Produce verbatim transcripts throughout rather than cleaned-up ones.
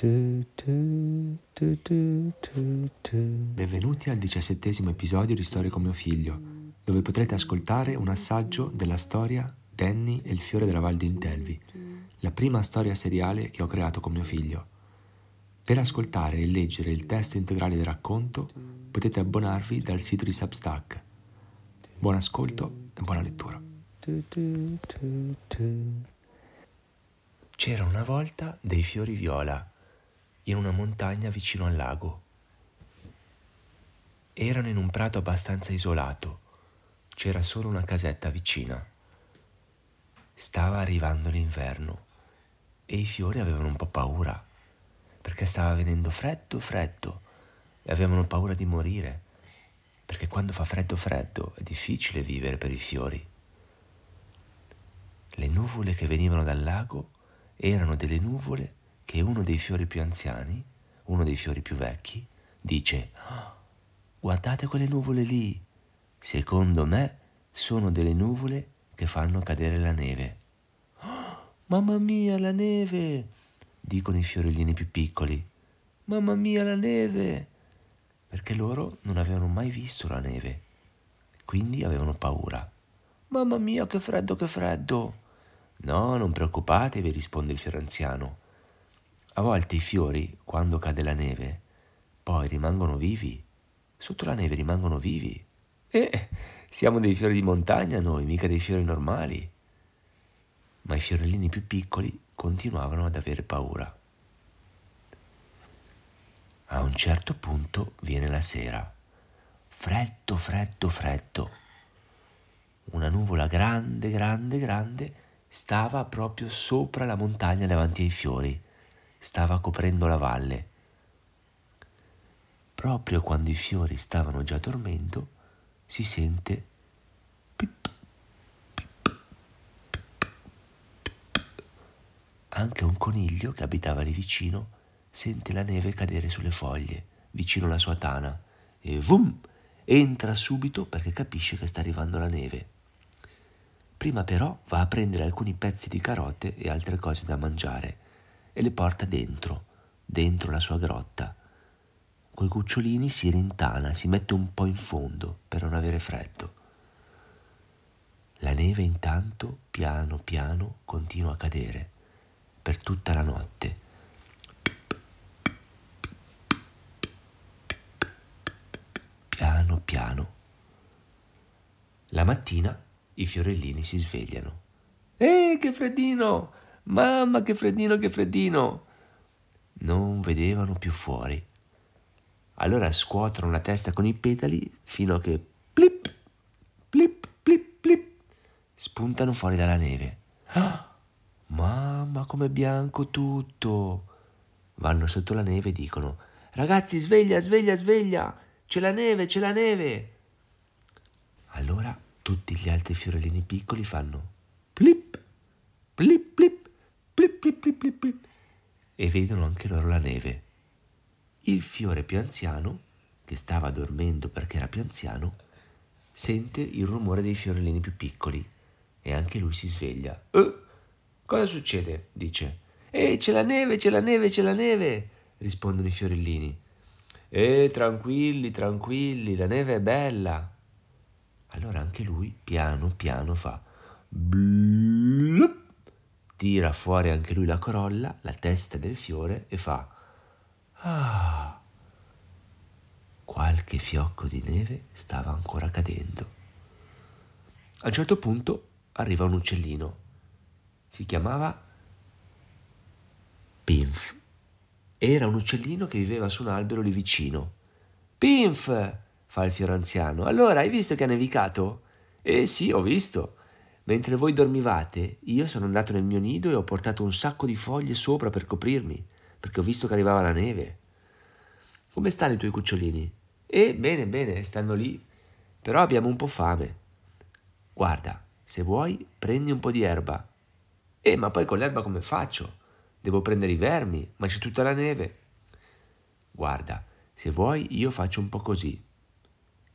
Benvenuti al diciassettesimo episodio di Storie con mio figlio, dove potrete ascoltare un assaggio della storia Danny e il fiore della Val d'Intelvi, la prima storia seriale che ho creato con mio figlio. Per ascoltare e leggere il testo integrale del racconto potete abbonarvi dal sito di Substack. Buon ascolto e buona lettura. C'era una volta dei fiori viola in una montagna vicino al lago. Erano in un prato abbastanza isolato, c'era solo una casetta vicina. Stava arrivando l'inverno e i fiori avevano un po' paura, perché stava venendo freddo freddo e avevano paura di morire, perché quando fa freddo freddo è difficile vivere per i fiori. Le nuvole che venivano dal lago erano delle nuvole che uno dei fiori più anziani, uno dei fiori più vecchi, dice: oh, guardate quelle nuvole lì, secondo me sono delle nuvole che fanno cadere la neve. Oh, mamma mia la neve, dicono i fiorellini più piccoli, mamma mia la neve, perché loro non avevano mai visto la neve, quindi avevano paura. Mamma mia che freddo che freddo. No, non preoccupatevi, risponde il fiore anziano. A volte i fiori, quando cade la neve, poi rimangono vivi. Sotto la neve rimangono vivi. Eh, siamo dei fiori di montagna noi, mica dei fiori normali. Ma i fiorellini più piccoli continuavano ad avere paura. A un certo punto viene la sera. Freddo, freddo, freddo. Una nuvola grande, grande, grande stava proprio sopra la montagna davanti ai fiori, stava coprendo la valle. Proprio quando i fiori stavano già dormendo, si sente pip, pip, pip, pip, pip. Anche un coniglio che abitava lì vicino sente la neve cadere sulle foglie, vicino alla sua tana, e vum, entra subito perché capisce che sta arrivando la neve. Prima però va a prendere alcuni pezzi di carote e altre cose da mangiare e le porta dentro, dentro la sua grotta. Coi cucciolini si rintana, si mette un po' in fondo per non avere freddo. La neve intanto piano piano continua a cadere per tutta la notte. Piano piano. La mattina i fiorellini si svegliano. Eh, che freddino! Mamma, che freddino, che freddino! Non vedevano più fuori. Allora scuotono la testa con i petali fino a che plip, plip, plip, plip, spuntano fuori dalla neve. Ah, mamma, com'è bianco tutto! Vanno sotto la neve e dicono: ragazzi, sveglia, sveglia, sveglia! C'è la neve, c'è la neve! Allora tutti gli altri fiorellini piccoli fanno plip, plip, plip, plip, plip, plip, plip, plip, e vedono anche loro la neve. Il fiore più anziano, che stava dormendo perché era più anziano, sente il rumore dei fiorellini più piccoli e anche lui si sveglia. Eh, cosa succede? Dice. Eh, c'è la neve, c'è la neve, c'è la neve! Rispondono i fiorellini. Eh, tranquilli, tranquilli, la neve è bella! Allora anche lui piano piano fa blup, tira fuori anche lui la corolla, la testa del fiore e fa ah. Qualche fiocco di neve stava ancora cadendo. A un certo punto arriva un uccellino, si chiamava Pinf. Era un uccellino che viveva su un albero lì vicino. Pinf! Fa il fiore anziano. Allora, hai visto che ha nevicato? Eh sì, ho visto. Mentre voi dormivate, io sono andato nel mio nido e ho portato un sacco di foglie sopra per coprirmi, perché ho visto che arrivava la neve. Come stanno i tuoi cucciolini? Eh, bene, bene, stanno lì. Però abbiamo un po' fame. Guarda, se vuoi, prendi un po' di erba. Eh, ma poi con l'erba come faccio? Devo prendere i vermi, ma c'è tutta la neve. Guarda, se vuoi, io faccio un po' così.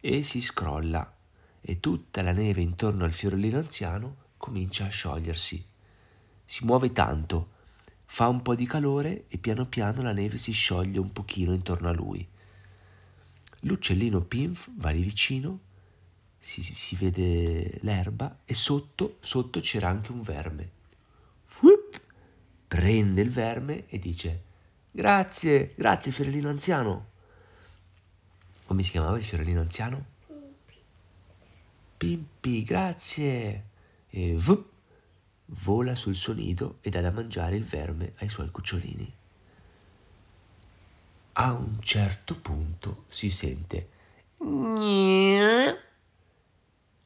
E si scrolla e tutta la neve intorno al fiorellino anziano comincia a sciogliersi. Si muove tanto, Fa un po' di calore e piano piano la neve si scioglie un pochino intorno a lui. L'uccellino Pinf va lì vicino, si, si vede l'erba e sotto, sotto c'era anche un verme. Fuip! Prende il verme e dice: grazie, grazie fiorellino anziano. Come si chiamava il fiorellino anziano? Pimpi. Pimpi, grazie. E vup! Vola sul suo nido e dà da mangiare il verme ai suoi cucciolini. A un certo punto si sente Nia!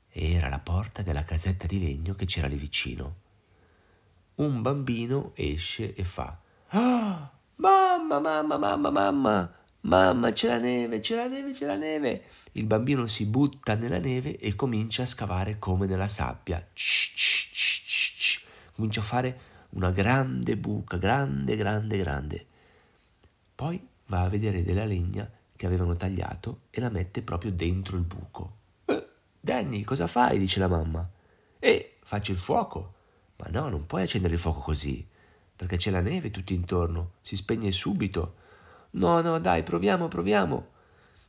Era la porta della casetta di legno che c'era lì vicino. Un bambino esce e fa: ah, mamma, mamma, mamma, mamma, mamma, c'è la neve, c'è la neve, c'è la neve. Il bambino si butta nella neve e comincia a scavare come nella sabbia. Comincia a fare una grande buca, grande, grande, grande. Poi va a vedere della legna che avevano tagliato e la mette proprio dentro il buco. Eh, Danny, cosa fai? Dice la mamma. Eh, faccio il fuoco. Ma no, non puoi accendere il fuoco così, perché c'è la neve tutto intorno, si spegne subito. No, no, dai, proviamo, proviamo.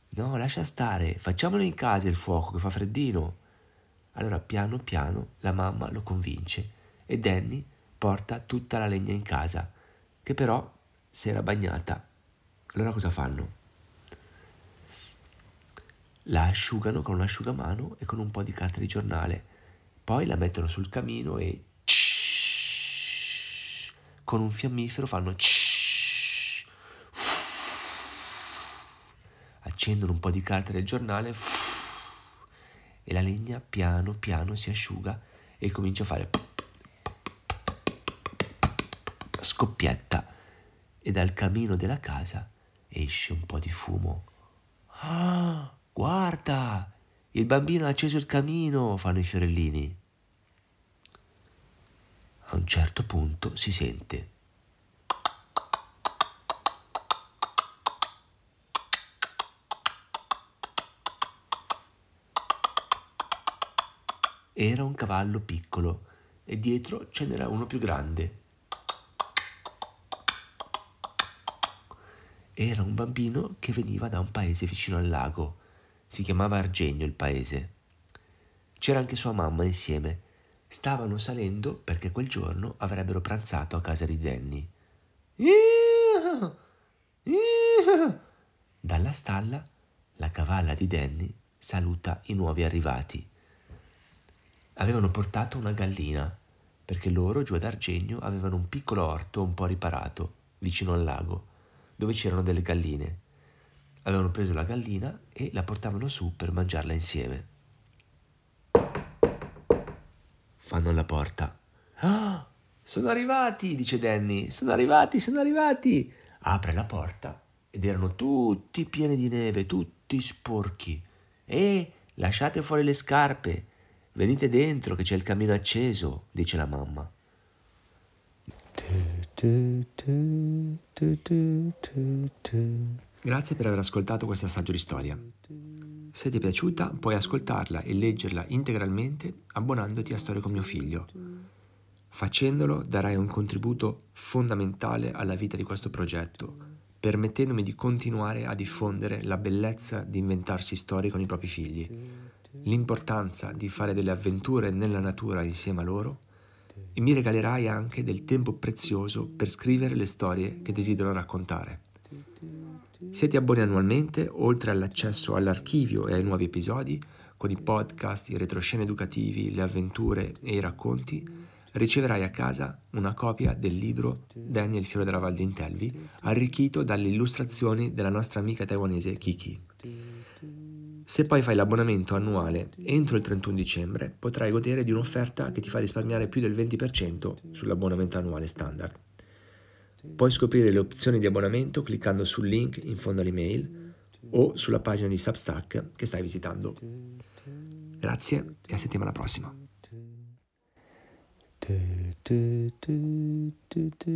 No, lascia stare, facciamolo in casa il fuoco che fa freddino. Allora piano piano la mamma lo convince e Danny porta tutta la legna in casa, che però si era bagnata. Allora cosa fanno? La asciugano con un asciugamano e con un po' di carta di giornale. Poi la mettono sul camino e cish, con un fiammifero fanno cish, accendono un po' di carta del giornale e la legna piano piano si asciuga e comincia a fare scoppietta. E dal camino della casa esce un po' di fumo. Ah, guarda, il bambino ha acceso il camino, fanno i fiorellini. A un certo punto si sente. Era un cavallo piccolo e dietro ce n'era uno più grande. Era un bambino che veniva da un paese vicino al lago. Si chiamava Argenio il paese. C'era anche sua mamma insieme. Stavano salendo perché quel giorno avrebbero pranzato a casa di Danny. Iiii! Iiii! Dalla stalla la cavalla di Danny saluta i nuovi arrivati. Avevano portato una gallina perché loro giù ad Argenio avevano un piccolo orto un po' riparato vicino al lago, dove c'erano delle galline. Avevano preso la gallina e la portavano su per mangiarla insieme. Fanno alla porta. Ah, sono arrivati, dice Danny. Sono arrivati, sono arrivati. Apre la porta ed erano tutti pieni di neve, tutti sporchi. E lasciate fuori le scarpe. Venite dentro che c'è il camino acceso, dice la mamma. Grazie per aver ascoltato questo assaggio di storia. Se ti è piaciuta, puoi ascoltarla e leggerla integralmente abbonandoti a Storie con mio figlio. Facendolo, darai un contributo fondamentale alla vita di questo progetto, permettendomi di continuare a diffondere la bellezza di inventarsi storie con i propri figli, l'importanza di fare delle avventure nella natura insieme a loro, e mi regalerai anche del tempo prezioso per scrivere le storie che desidero raccontare. Se ti abboni annualmente, oltre all'accesso all'archivio e ai nuovi episodi, con i podcast, i retroscena educativi, le avventure e i racconti, riceverai a casa una copia del libro Danny e il fiore della Val d'Intelvi, arricchito dalle illustrazioni della nostra amica taiwanese Kiki. Se poi fai l'abbonamento annuale entro il trentuno dicembre, potrai godere di un'offerta che ti fa risparmiare più del venti per cento sull'abbonamento annuale standard. Puoi scoprire le opzioni di abbonamento cliccando sul link in fondo all'email o sulla pagina di Substack che stai visitando. Grazie e a settimana prossima. Do do do do do do